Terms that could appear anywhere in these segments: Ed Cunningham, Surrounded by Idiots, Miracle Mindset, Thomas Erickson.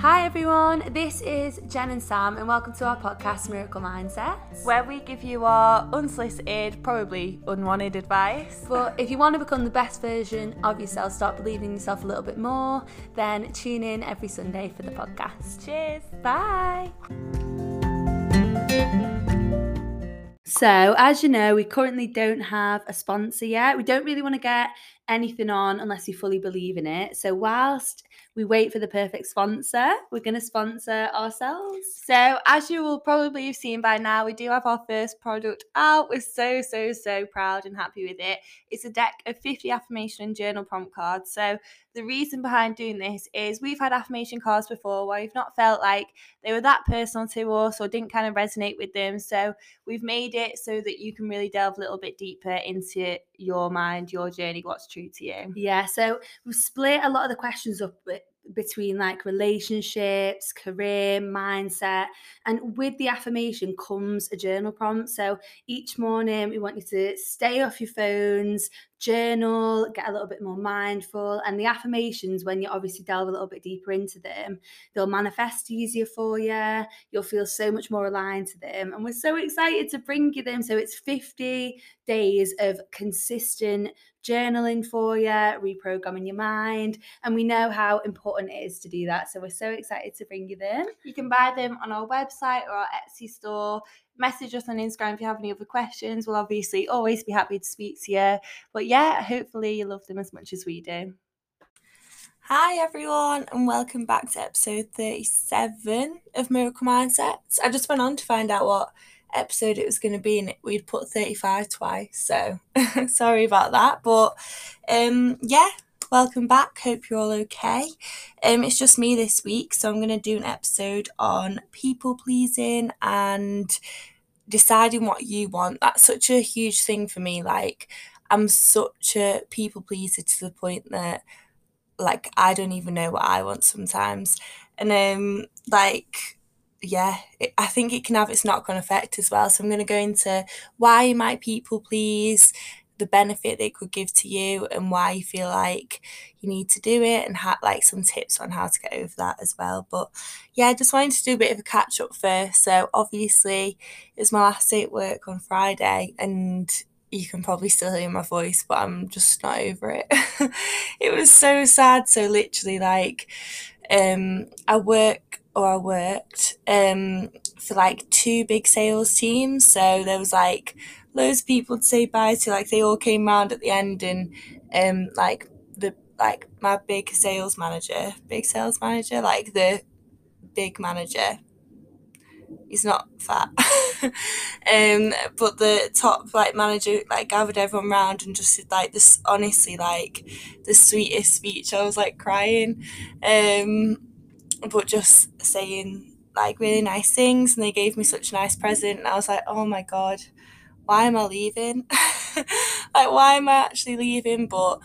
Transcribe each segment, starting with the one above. Hi everyone, this is Jen and Sam and welcome to our podcast Miracle Mindset, where we give you our unsolicited, probably unwanted advice. But if you want to become the best version of yourself, start believing in yourself a little bit more, then tune in every Sunday for the podcast. Cheers, bye. So, as you know, we currently don't have a sponsor yet. We don't really want to get anything on unless you fully believe in it. So whilst we wait for the perfect sponsor, we're going to sponsor ourselves. So as you will probably have seen by now, we do have our first product out. We're so proud and happy with it. It's a deck of 50 affirmation and journal prompt cards. So the reason behind doing this is we've had affirmation cards before where we've not felt like they were that personal to us or didn't kind of resonate with them. So we've made it so that you can really delve a little bit deeper into your mind, your journey, what's true to you. Yeah, so we've split a lot of the questions up between like relationships, career, mindset, and with the affirmation comes a journal prompt. So each morning we want you to stay off your phones, journal, get a little bit more mindful, and the affirmations, when you obviously delve a little bit deeper into them, they'll manifest easier for you. You'll feel so much more aligned to them, and we're so excited to bring you them. So it's 50 days of consistent journaling for you, reprogramming your mind, and we know how important it is to do that, so we're so excited to bring you them. You can buy them on our website or our Etsy store. Message us on Instagram if you have any other questions. We'll obviously always be happy to speak to you, but yeah, hopefully you love them as much as we do. Hi everyone, and welcome back to episode 37 of Miracle Mindsets. I just went on to find out what episode it was going to be, and we'd put 35 twice, so sorry about that, but yeah, welcome back, hope you're all okay. It's just me this week, so I'm going to do an episode on people pleasing and deciding what you want. That's such a huge thing for me. Like, I'm such a people pleaser to the point that like I don't even know what I want sometimes, and I think it can have its knock-on effect as well. So I'm going to go into why you might people please, the benefit they could give to you, and why you feel like you need to do it, and like some tips on how to get over that as well. But yeah, I just wanted to do a bit of a catch-up first. So obviously it was my last day at work on Friday, and you can probably still hear my voice, but I'm just not over it. It was so sad. So literally like I worked for like two big sales teams, so there was like loads of people to say bye to. Like they all came round at the end, and my big sales manager, like the big manager, he's not fat, but the top like manager like gathered everyone round and just did like this, honestly like the sweetest speech. I was like crying, but just saying like really nice things, and they gave me such a nice present, and I was like, oh my god, why am I leaving? Like, why am I actually leaving? But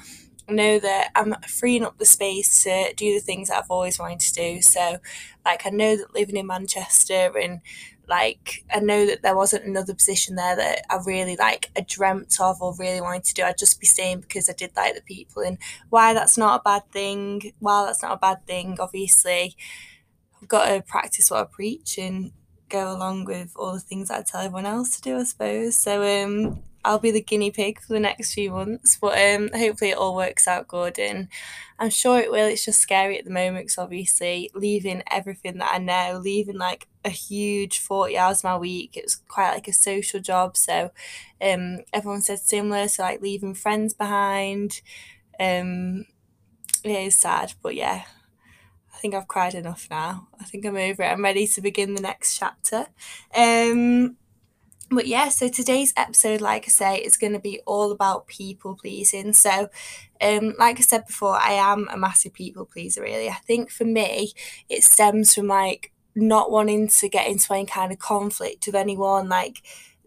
I know that I'm freeing up the space to do the things that I've always wanted to do. So like I know that living in Manchester, and like I know that there wasn't another position there that I really like I dreamt of or really wanted to do. I'd just be staying because I did like the people, and why that's not a bad thing. While that's not a bad thing, obviously I've got to practice what I preach and go along with all the things that I tell everyone else to do, I suppose. So I'll be the guinea pig for the next few months, but hopefully it all works out good, and I'm sure it will. It's just scary at the moment because obviously leaving everything that I know, leaving like a huge 40 hours of my week, it was quite like a social job, so everyone said similar, so like leaving friends behind, it is sad, but yeah, I think I've cried enough now. I think I'm over it. I'm ready to begin the next chapter. But yeah, so today's episode, like I say, is going to be all about people pleasing. So like I said before, I am a massive people pleaser, really. I think for me, it stems from like not wanting to get into any kind of conflict with anyone, like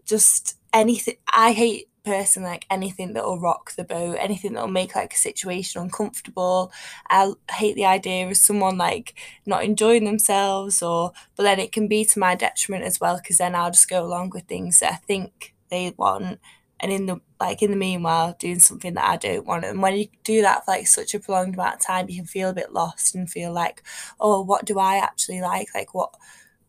just anything. I hate personally like anything that will rock the boat, anything that will make like a situation uncomfortable. I hate the idea of someone like not enjoying themselves, but then it can be to my detriment as well, because then I'll just go along with things that I think they want and in the meanwhile doing something that I don't want. And when you do that for like such a prolonged amount of time, you can feel a bit lost and feel like, oh, what do I actually like? Like what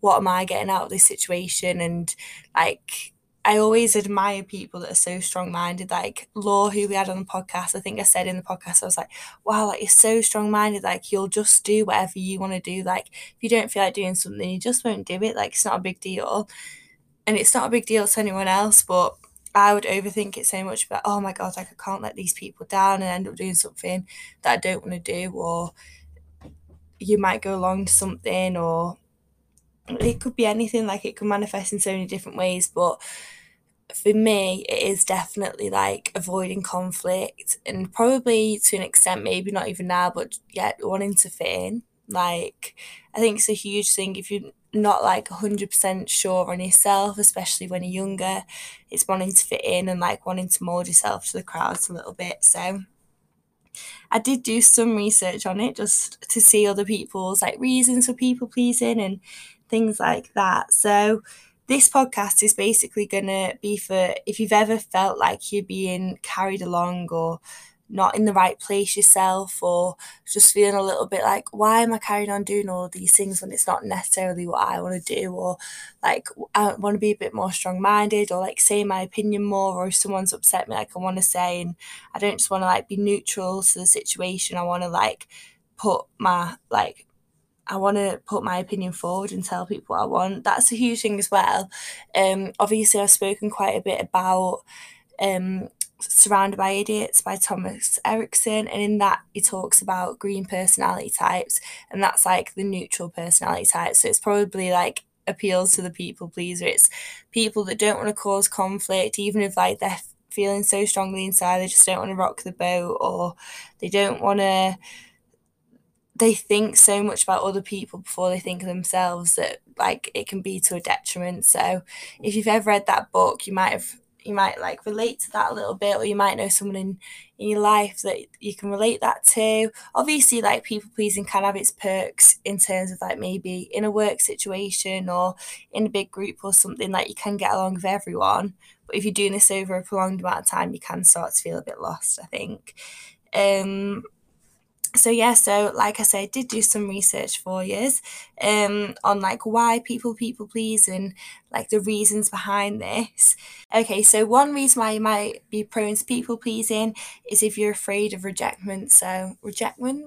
am I getting out of this situation? And like, I always admire people that are so strong-minded, like Law, who we had on the podcast. I think I said in the podcast, I was like, wow, like you're so strong-minded, like you'll just do whatever you want to do. Like if you don't feel like doing something, you just won't do it. Like it's not a big deal. And it's not a big deal to anyone else, but I would overthink it so much about, oh my God, like I can't let these people down and end up doing something that I don't want to do. Or you might go along to something, or it could be anything, like it could manifest in so many different ways. But for me, it is definitely like avoiding conflict, and probably to an extent, maybe not even now, but yeah, wanting to fit in. Like I think it's a huge thing. If you're not like 100% sure on yourself, especially when you're younger, it's wanting to fit in and like wanting to mold yourself to the crowds a little bit. So I did do some research on it just to see other people's like reasons for people pleasing and things like that. So this podcast is basically gonna be for if you've ever felt like you're being carried along or not in the right place yourself, or just feeling a little bit like, why am I carrying on doing all these things when it's not necessarily what I want to do? Or like, I want to be a bit more strong-minded, or like say my opinion more, or if someone's upset me, like I want to say, and I don't just want to like be neutral to the situation. I want to like put my opinion forward and tell people what I want. That's a huge thing as well. Obviously I've spoken quite a bit about Surrounded by Idiots by Thomas Erickson, and in that he talks about green personality types, and that's like the neutral personality type. So it's probably like appeals to the people pleaser. It's people that don't want to cause conflict, even if like they're feeling so strongly inside, they just don't want to rock the boat, or they think so much about other people before they think of themselves that like it can be to a detriment. So if you've ever read that book, you might like relate to that a little bit, or you might know someone in your life that you can relate that to. Obviously like people pleasing can have its perks in terms of like maybe in a work situation or in a big group or something, like you can get along with everyone. But if you're doing this over a prolonged amount of time, you can start to feel a bit lost, I think. So like I said, I did do some research for years on like why people please and like the reasons behind this. Okay, so one reason why you might be prone to people pleasing is if you're afraid of rejectment. So rejectment.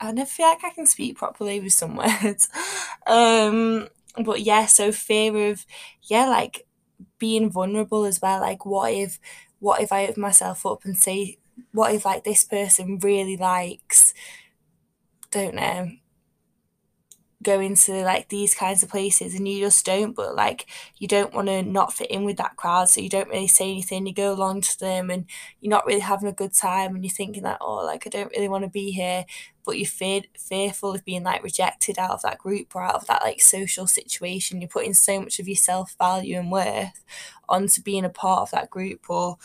I never feel like I can speak properly with some words. But yeah, so fear of, like being vulnerable as well. Like what if I open myself up and say, what if like this person really likes, don't know, going to like these kinds of places and you just don't, but like you don't want to not fit in with that crowd, so you don't really say anything, you go along to them and you're not really having a good time and you're thinking that, oh, like I don't really want to be here, but you're fearful of being like rejected out of that group or out of that like social situation. You're putting so much of your self-value and worth onto being a part of that group, or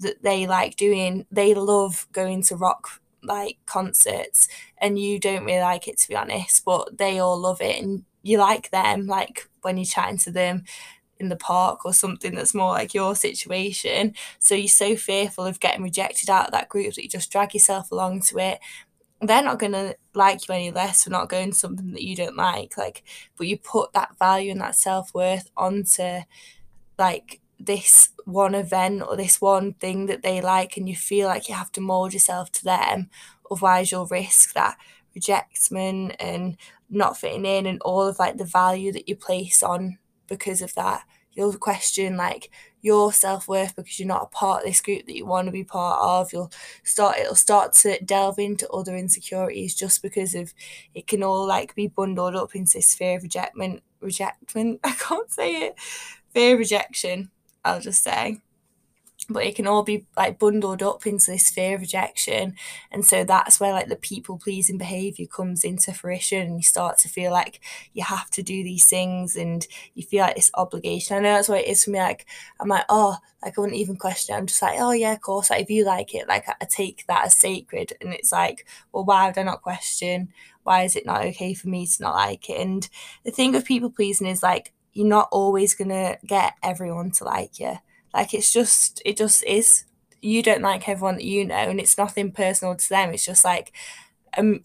that they like doing, they love going to rock like concerts and you don't really like it, to be honest, but they all love it and you like them, like when you're chatting to them in the park or something that's more like your situation. So you're so fearful of getting rejected out of that group that you just drag yourself along to it. They're not going to like you any less for not going to something that you don't like, but you put that value and that self-worth onto like this one event or this one thing that they like, and you feel like you have to mould yourself to them, otherwise you'll risk that rejection and not fitting in, and all of like the value that you place on because of that. You'll question like your self-worth because you're not a part of this group that you want to be part of. It'll start to delve into other insecurities just because of it can all like be bundled up into this fear of rejection. I can't say it. Fear of rejection, I'll just say, but it can all be like bundled up into this fear of rejection, and so that's where like the people pleasing behavior comes into fruition, and you start to feel like you have to do these things and you feel like this obligation. I know that's what it is for me. Like I'm like, oh, like I wouldn't even question it. I'm just like, oh yeah, of course, like if you like it, like I take that as sacred. And it's like, well, why would I not question? Why is it not okay for me to not like it? And the thing with people pleasing is like, you're not always going to get everyone to like you. Like, it just is. You don't like everyone that you know, and it's nothing personal to them. It's just like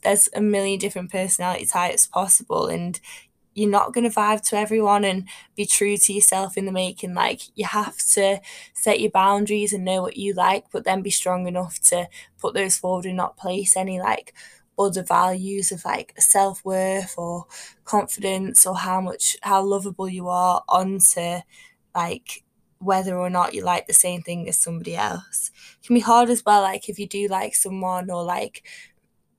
there's a million different personality types possible, and you're not going to vibe to everyone and be true to yourself in the making. Like, you have to set your boundaries and know what you like, but then be strong enough to put those forward and not place any like other values of like self-worth or confidence or how lovable you are onto like whether or not you like the same thing as somebody else. It can be hard as well, like if you do like someone or like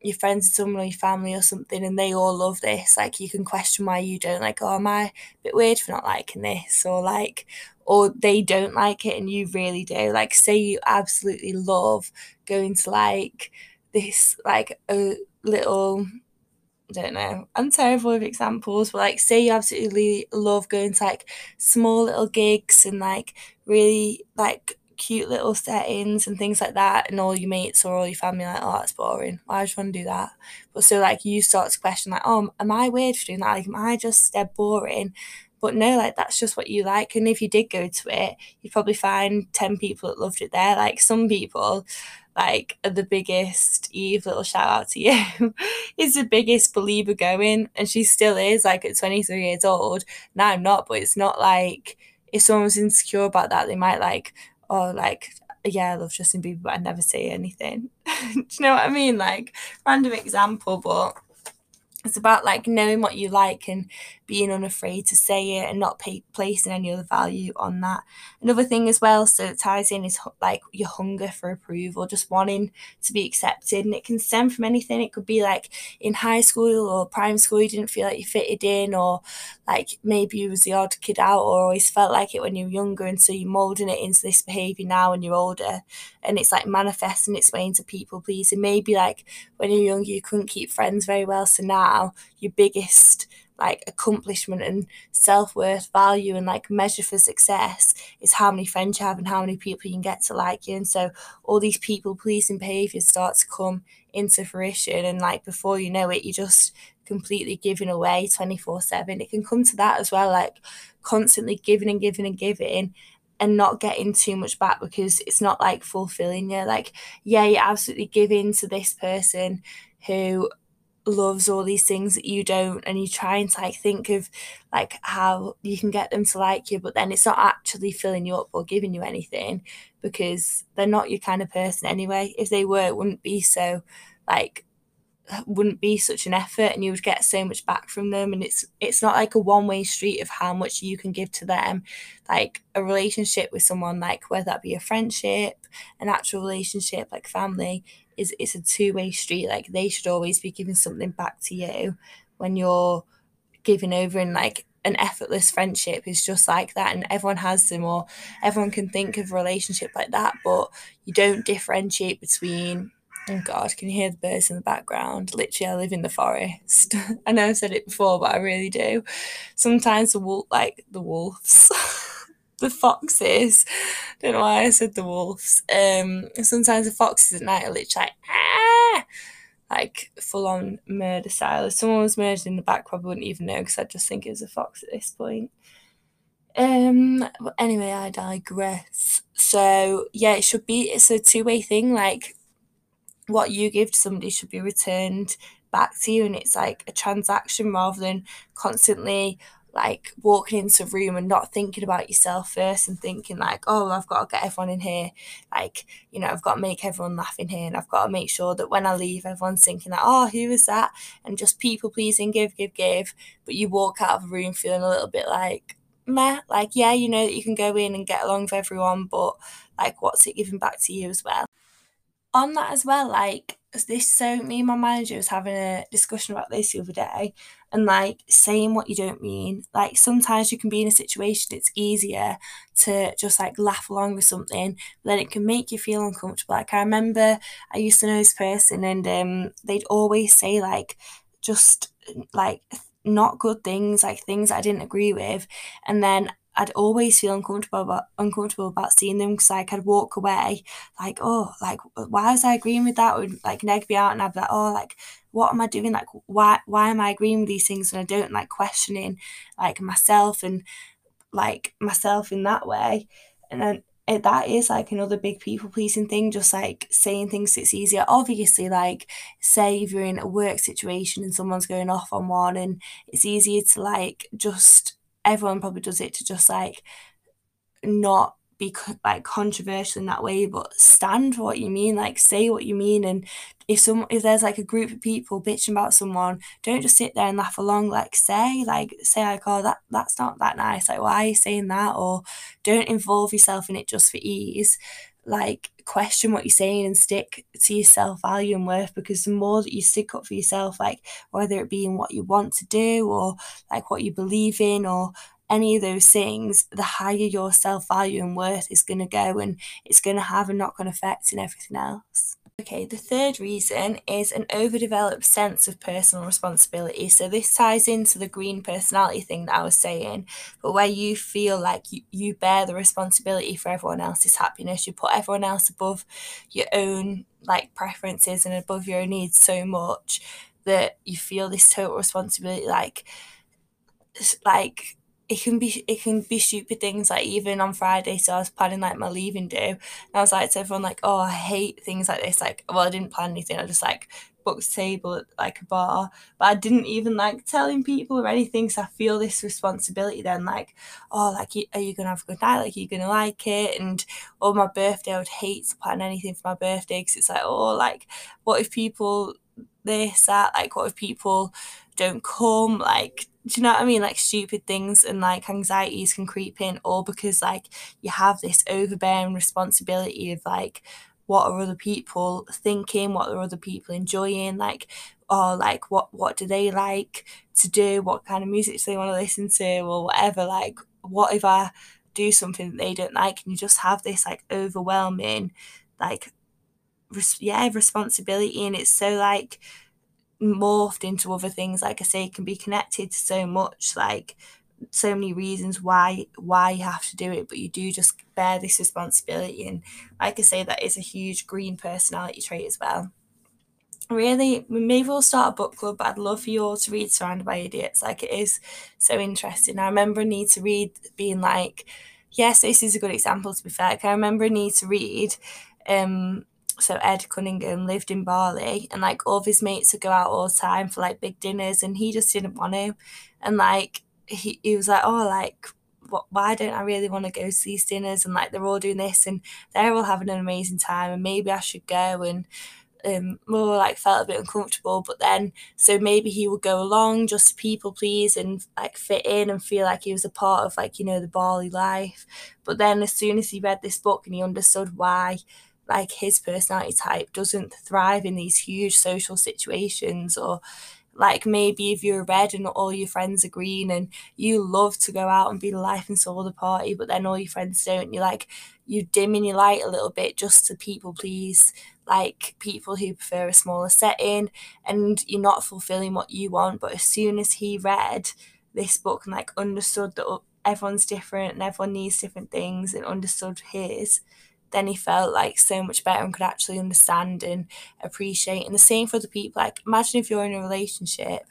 your friends and someone or your family or something and they all love this, like you can question why you don't. Like, oh, am I a bit weird for not liking this? Or like, or they don't like it and you really do. Like, say you absolutely love going to like this, like a little, I don't know, I'm terrible with examples, but like say you absolutely love going to like small little gigs and like really like cute little settings and things like that, and all your mates or all your family are like, oh, that's boring, why do you want to do that? But so like you start to question like, oh, am I weird for doing that? Like, am I just boring? But no, like that's just what you like. And if you did go to it, you'd probably find 10 people that loved it there. Like, some people like are the biggest Eve, little shout out to you, is the biggest believer going, and she still is, like at 23 years old. Now I'm not, but it's not like if someone's insecure about that, they might like, or like, yeah, I love Justin Bieber, but I never say anything. Do you know what I mean? Like, random example, but it's about like knowing what you like and being unafraid to say it and not placing any other value on that. Another thing as well, so it ties in, is like your hunger for approval, just wanting to be accepted. And it can stem from anything. It could be like in high school or primary school, you didn't feel like you fitted in, or like maybe you was the odd kid out or always felt like it when you were younger. And so you're moulding it into this behaviour now when you're older. And it's like manifesting its way into people pleasing. Maybe like when you were younger, you couldn't keep friends very well. So now your biggest like accomplishment and self-worth, value and like measure for success is how many friends you have and how many people you can get to like you. And so all these people pleasing behaviors start to come into fruition, and like before you know it, you're just completely giving away 24/7. It can come to that as well, like constantly giving and giving and giving and not getting too much back, because it's not like fulfilling you. Like, yeah, you're absolutely giving to this person who loves all these things that you don't, and you're trying to like think of like how you can get them to like you, but then it's not actually filling you up or giving you anything, because they're not your kind of person anyway. If they were, it wouldn't be such an effort, and you would get so much back from them. And it's not like a one-way street of how much you can give to them. Like a relationship with someone, like whether that be a friendship, an actual relationship, like family, it's a two-way street. Like, they should always be giving something back to you when you're giving over. And like an effortless friendship is just like that, and everyone has them, or everyone can think of a relationship like that. But you don't differentiate between, oh God, can you hear the birds in the background? Literally, I live in the forest. I know I've said it before, but I really do. Sometimes the wolves, the foxes, I don't know why I said the wolves. Sometimes the foxes at night are literally like, ah, like full on murder style. If someone was murdered in the back, probably wouldn't even know, because I just think it was a fox at this point. But anyway, I digress. So yeah, it's a two-way thing. Like, what you give to somebody should be returned back to you, and it's like a transaction, rather than constantly like walking into a room and not thinking about yourself first and thinking like, oh, I've got to get everyone in here, like, you know, I've got to make everyone laugh in here, and I've got to make sure that when I leave, everyone's thinking like, oh, who was that? And just people pleasing, give. But you walk out of a room feeling a little bit like meh. Like, yeah, you know that you can go in and get along with everyone, but like, what's it giving back to you as well? On that as well, like this, so me and my manager was having a discussion about this the other day, and like saying what you don't mean. Like, sometimes you can be in a situation, it's easier to just like laugh along with something, but then it can make you feel uncomfortable. Like, I remember I used to know this person, and they'd always say like just like not good things, like things I didn't agree with, and then I'd always feel uncomfortable about seeing them, because like I'd walk away like, oh, like why was I agreeing with that? It would like neg me out, and I'd be like, oh, like what am I doing? Like why am I agreeing with these things? And I don't like questioning like myself in that way. And then that is like another big people pleasing thing, just like saying things that's easier. Obviously, like say if you're in a work situation and someone's going off on one, and it's easier to like just, everyone probably does it, to just like not be like controversial in that way, but stand for what you mean, like say what you mean. And if there's like a group of people bitching about someone, don't just sit there and laugh along, like say oh, that's not that nice, like why are you saying that? Or don't involve yourself in it just for ease. Like question what you're saying and stick to your self-value and worth, because the more that you stick up for yourself, like whether it be in what you want to do or like what you believe in or any of those things, the higher your self-value and worth is going to go, and it's going to have a knock-on effect in everything else. Okay, the third reason is an overdeveloped sense of personal responsibility. So this ties into the green personality thing that I was saying, but where you feel like you bear the responsibility for everyone else's happiness. You put everyone else above your own like preferences and above your own needs so much that you feel this total responsibility. Like it can be stupid things, like even on Friday, so I was planning like my leaving do, and I was like to everyone like, oh, I hate things like this, like, well, I didn't plan anything, I just like booked a table at like a bar, but I didn't even like telling people or anything. So I feel this responsibility then, like, oh, like are you gonna have a good night, like are you gonna like it? And or my birthday, I would hate to plan anything for my birthday, because it's like, oh, like what if people this, that, like what if people don't come, like, do you know what I mean? Like stupid things and like anxieties can creep in, all because like you have this overbearing responsibility of like what are other people thinking, what are other people enjoying, like, or like what do they like to do, what kind of music do they want to listen to or whatever, like what if I do something that they don't like? And you just have this like overwhelming like responsibility, and it's so like morphed into other things. Like I say, it can be connected to so much, like so many reasons why you have to do it, but you do just bear this responsibility. And like I say, that is a huge green personality trait as well. Really, maybe we'll start a book club, but I'd love for you all to read Surrounded by Idiots. Like it is so interesting. I remember a need to read being like, yes, this is a good example to be fair. Like, I remember a need to read so Ed Cunningham lived in Bali, and like all of his mates would go out all the time for like big dinners, and he just didn't want to. And like he was like, oh, like why don't I really want to go to these dinners, and like they're all doing this and they're all having an amazing time, and maybe I should go. And more like felt a bit uncomfortable, but then so maybe he would go along just to people please and like fit in and feel like he was a part of like, you know, the Bali life. But then as soon as he read this book and he understood why like his personality type doesn't thrive in these huge social situations, or like maybe if you're red and all your friends are green and you love to go out and be the life and soul of the party, but then all your friends don't, you're like, you're dimming your light a little bit just to people please like people who prefer a smaller setting, and you're not fulfilling what you want. But as soon as he read this book and like understood that everyone's different and everyone needs different things and understood his, then he felt like so much better and could actually understand and appreciate. And the same for other people. Like imagine if you're in a relationship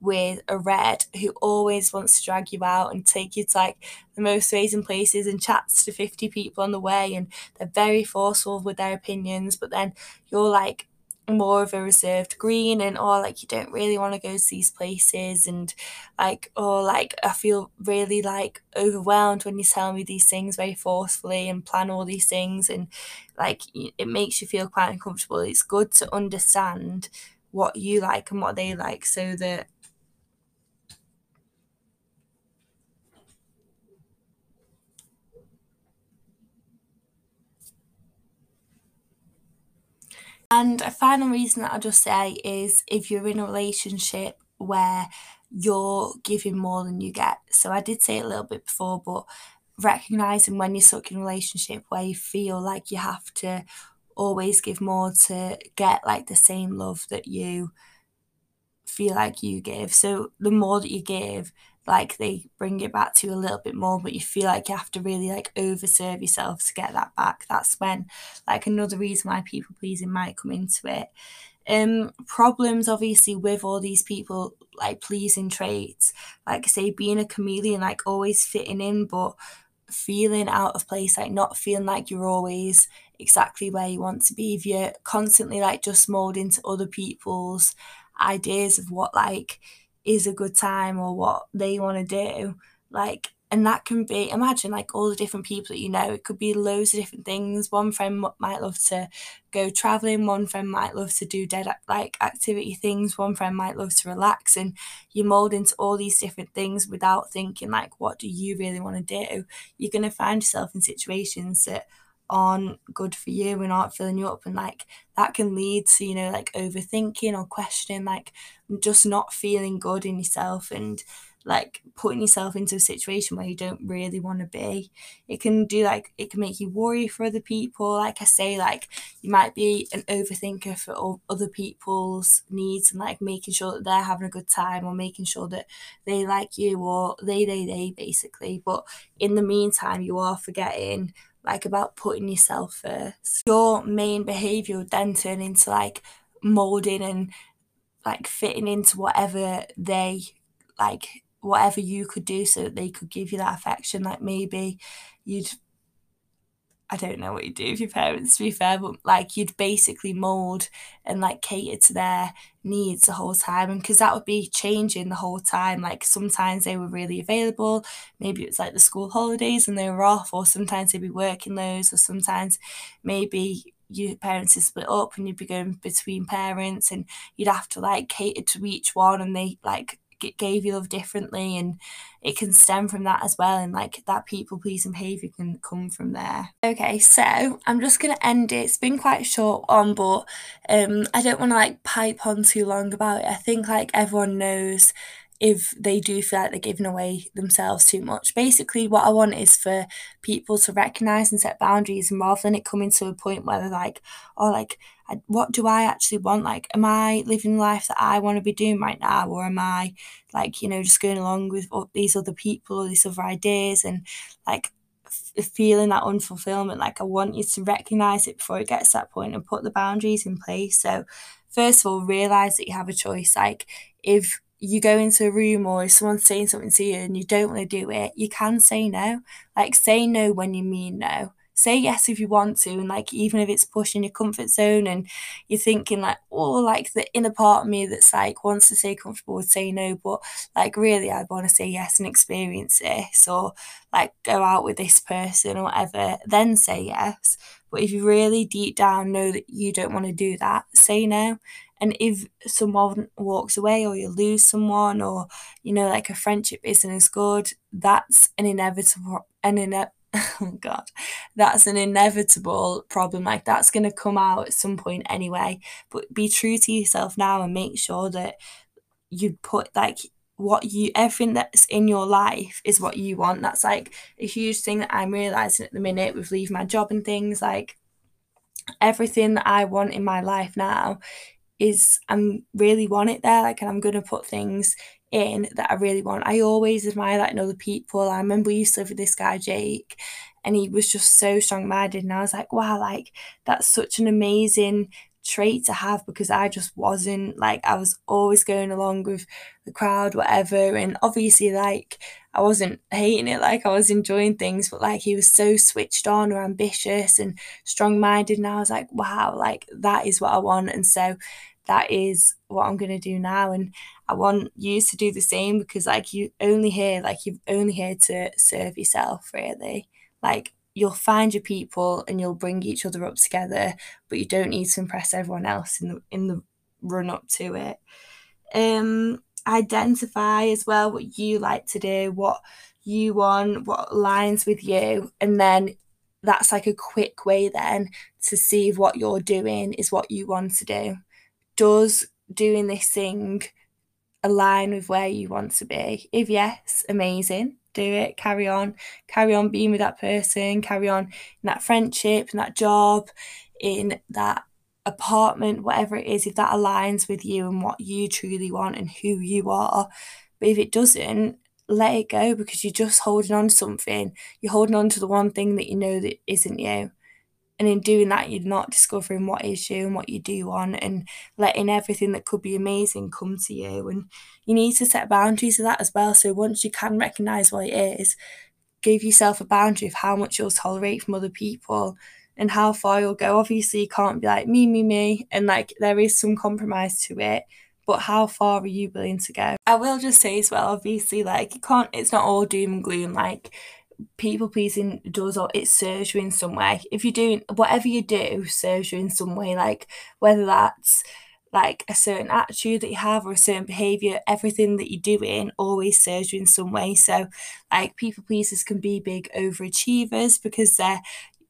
with a red who always wants to drag you out and take you to like the most amazing places and chats to 50 people on the way, and they're very forceful with their opinions, but then you're like more of a reserved green and or like you don't really want to go to these places, and like, or like I feel really like overwhelmed when you tell me these things very forcefully and plan all these things, and like it makes you feel quite uncomfortable. It's good to understand what you like and what they like, so that And a final reason that I'll just say is if you're in a relationship where you're giving more than you get. So I did say it a little bit before, but recognising when you're stuck in a relationship where you feel like you have to always give more to get like the same love that you feel like you give. So the more that you give, like they bring it back to you a little bit more, but you feel like you have to really like overserve yourself to get that back. That's when like another reason why people pleasing might come into it. Problems obviously with all these people like pleasing traits, like I say, being a chameleon, like always fitting in, but feeling out of place, like not feeling like you're always exactly where you want to be, if you're constantly like just molded into other people's ideas of what like is a good time or what they want to do, like, and that can be, imagine like all the different people that you know, it could be loads of different things. One friend might love to go traveling, one friend might love to do dead like activity things, one friend might love to relax, and you mold into all these different things without thinking like, what do you really want to do? You're going to find yourself in situations that aren't good for you and aren't filling you up, and like that can lead to, you know, like overthinking or questioning, like just not feeling good in yourself and like putting yourself into a situation where you don't really want to be. It can do like, it can make you worry for other people. Like I say, like you might be an overthinker for other people's needs and like making sure that they're having a good time or making sure that they like you or they basically. But in the meantime, you are forgetting like about putting yourself first. Your main behaviour would then turn into like moulding and like fitting into whatever they like, whatever you could do so that they could give you that affection. Like maybe you'd, I don't know what you do with your parents to be fair, but like you'd basically mould and like cater to their needs the whole time, and because that would be changing the whole time. Like sometimes they were really available, maybe it was like the school holidays and they were off, or sometimes they'd be working loads, or sometimes maybe your parents would split up and you'd be going between parents and you'd have to like cater to each one, and they like it gave you love differently, and it can stem from that as well, and like that people pleasing behaviour can come from there. Okay, so I'm just going to end it. It's been quite short on, but I don't want to like pipe on too long about it. I think like everyone knows if they do feel like they're giving away themselves too much. Basically what I want is for people to recognise and set boundaries, and rather than it coming to a point where they're like, oh, like what do I actually want? Like, am I living the life that I want to be doing right now? Or am I like, you know, just going along with these other people or these other ideas and like feeling that unfulfillment? Like I want you to recognise it before it gets to that point and put the boundaries in place. So first of all, realise that you have a choice. Like if you go into a room or if someone's saying something to you and you don't want to do it, you can say no. Like say no when you mean no. Say yes if you want to, and like even if it's pushing your comfort zone and you're thinking like, oh, like the inner part of me that's like wants to stay comfortable would say no, but like really I want to say yes and experience this, or like go out with this person or whatever, then say yes. But if you really deep down know that you don't want to do that, say no. And if someone walks away or you lose someone, or you know, like a friendship isn't as good, that's an inevitable problem. Like that's going to come out at some point anyway, but be true to yourself now and make sure that you put like everything that's in your life is what you want. That's like a huge thing that I'm realizing at the minute with leaving my job and things. Like everything that I want in my life now is I'm really want it there, like, and I'm going to put things in that I really want. I always admire like other people. I remember we used to live with this guy Jake, and he was just so strong-minded, and I was like, wow, like that's such an amazing trait to have, because I just wasn't. Like I was always going along with the crowd, whatever, and obviously like I wasn't hating it, like I was enjoying things, but like he was so switched on or ambitious and strong-minded, and I was like, wow, like that is what I want. And so that is what I'm going to do now, and I want you to do the same, because like you're only here to serve yourself really. Like you'll find your people and you'll bring each other up together, but you don't need to impress everyone else in the run up to it. Identify as well what you like to do, what you want, what aligns with you, and then that's like a quick way then to see if what you're doing is what you want to do. Does doing this thing align with where you want to be? If yes, amazing, do it, carry on being with that person, carry on in that friendship, in that job, in that apartment, whatever it is. If that aligns with you and what you truly want and who you are. But if it doesn't, let it go, because you're just holding on to something. You're holding on to the one thing that you know that isn't you. And in doing that, you're not discovering what is you and what you do want, and letting everything that could be amazing come to you. And you need to set boundaries of that as well. So once you can recognise what it is, give yourself a boundary of how much you'll tolerate from other people and how far you'll go. Obviously, you can't be like, me, and like there is some compromise to it, but how far are you willing to go? I will just say as well, obviously, like you can't, it's not all doom and gloom, like people pleasing does, or it serves you in some way. If you're doing whatever you do, serves you in some way, like whether that's like a certain attitude that you have or a certain behaviour, everything that you're doing always serves you in some way. So like people pleasers can be big overachievers because they're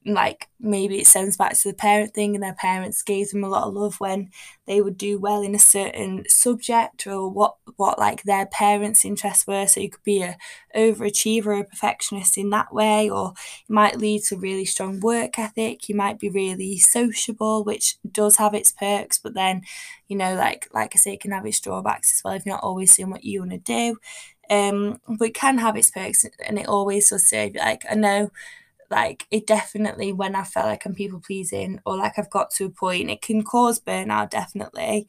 like, maybe it sends back to the parent thing and their parents gave them a lot of love when they would do well in a certain subject or what like their parents' interests were. So you could be an overachiever or a perfectionist in that way, or it might lead to really strong work ethic. You might be really sociable, which does have its perks, but then, you know, like I say, it can have its drawbacks as well if you're not always doing what you want to do. But it can have its perks and it always does serve. Like I know, like it definitely, when I felt like I'm people pleasing or like I've got to a point, it can cause burnout definitely,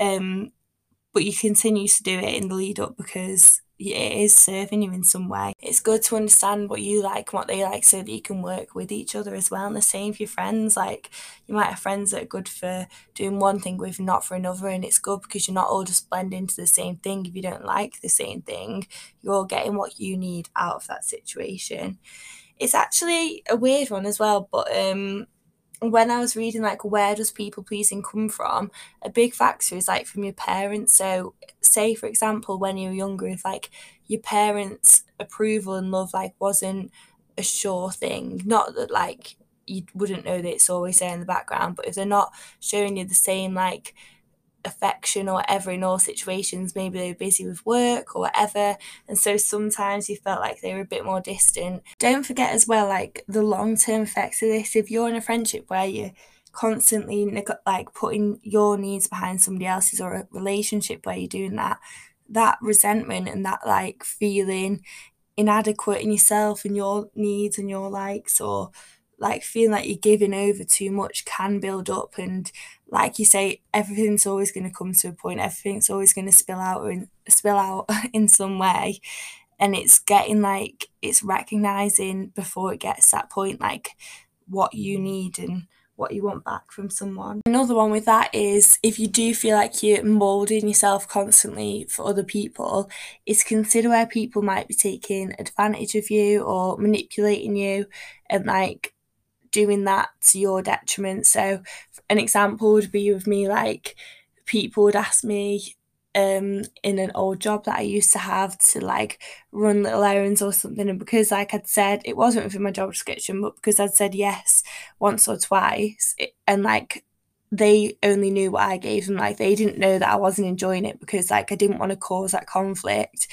but you continue to do it in the lead up because it is serving you in some way. It's good to understand what you like and what they like so that you can work with each other as well. And the same for your friends, like you might have friends that are good for doing one thing with not for another, and it's good because you're not all just blend into the same thing. If you don't like the same thing, you're all getting what you need out of that situation. It's actually a weird one as well, but when I was reading, like, where does people pleasing come from, a big factor is, like, from your parents. So, say, for example, when you were younger, if, like, your parents' approval and love, like, wasn't a sure thing, not that, like, you wouldn't know that it's always there in the background, but if they're not showing you the same, like, affection or whatever in all situations, maybe they were busy with work or whatever, and so sometimes you felt like they were a bit more distant. Don't forget as well, like, the long-term effects of this. If you're in a friendship where you're constantly like putting your needs behind somebody else's, or a relationship where you're doing that resentment and that like feeling inadequate in yourself and your needs and your likes, or like feeling like you're giving over too much, can build up. And like you say, everything's always going to come to a point. Everything's always going to spill out in some way. And it's getting like, it's recognising before it gets that point, like what you need and what you want back from someone. Another one with that is, if you do feel like you're moulding yourself constantly for other people, is consider where people might be taking advantage of you or manipulating you and like doing that to your detriment. So an example would be with me, like people would ask me in an old job that I used to have to like run little errands or something, and because like I'd said, it wasn't within my job description, but because I'd said yes once or twice, and like they only knew what I gave them, like they didn't know that I wasn't enjoying it because like I didn't want to cause that conflict.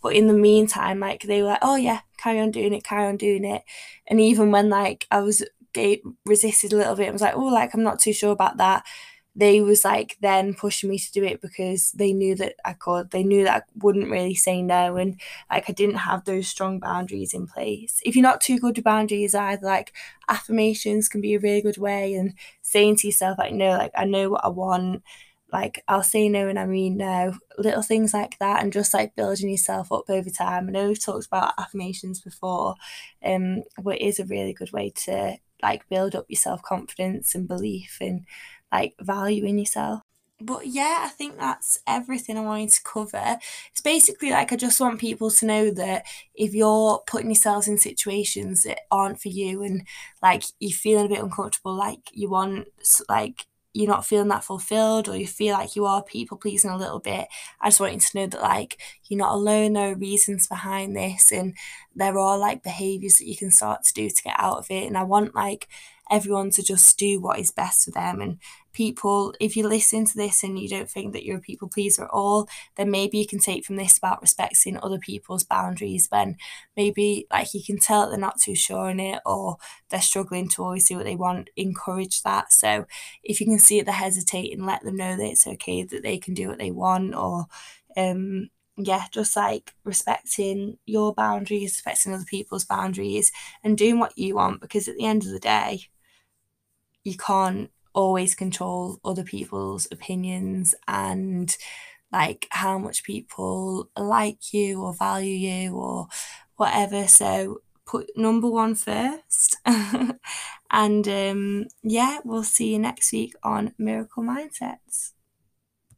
But in the meantime, like they were like, oh yeah, carry on doing it. And even when like I was resisted a little bit, I was like, oh, like I'm not too sure about that, they was like then pushing me to do it because they knew that I could, they knew that I wouldn't really say no, and like I didn't have those strong boundaries in place. If you're not too good with boundaries either, like affirmations can be a really good way, and saying to yourself like, no, like I know what I want, like I'll say no and I mean no, little things like that, and just like building yourself up over time. I know we've talked about affirmations before, but it is a really good way to like build up your self-confidence and belief and like value in yourself. But yeah, I think that's everything I wanted to cover. It's basically like I just want people to know that if you're putting yourselves in situations that aren't for you and like you're feeling a bit uncomfortable, like you want, like you're not feeling that fulfilled, or you feel like you are people pleasing a little bit, I just want you to know that like you're not alone, there are reasons behind this, and there are like behaviours that you can start to do to get out of it. And I want like everyone to just do what is best for them. And people, if you listen to this and you don't think that you're a people pleaser at all, then maybe you can take from this about respecting other people's boundaries when maybe like you can tell they're not too sure in it, or they're struggling to always do what they want. Encourage that. So if you can see that they're hesitating, let them know that it's okay, that they can do what they want, or yeah, just like respecting your boundaries, respecting other people's boundaries, and doing what you want, because at the end of the day, you can't always control other people's opinions and like how much people like you or value you or whatever. So put number one first. And yeah, we'll see you next week on Miracle Mindsets.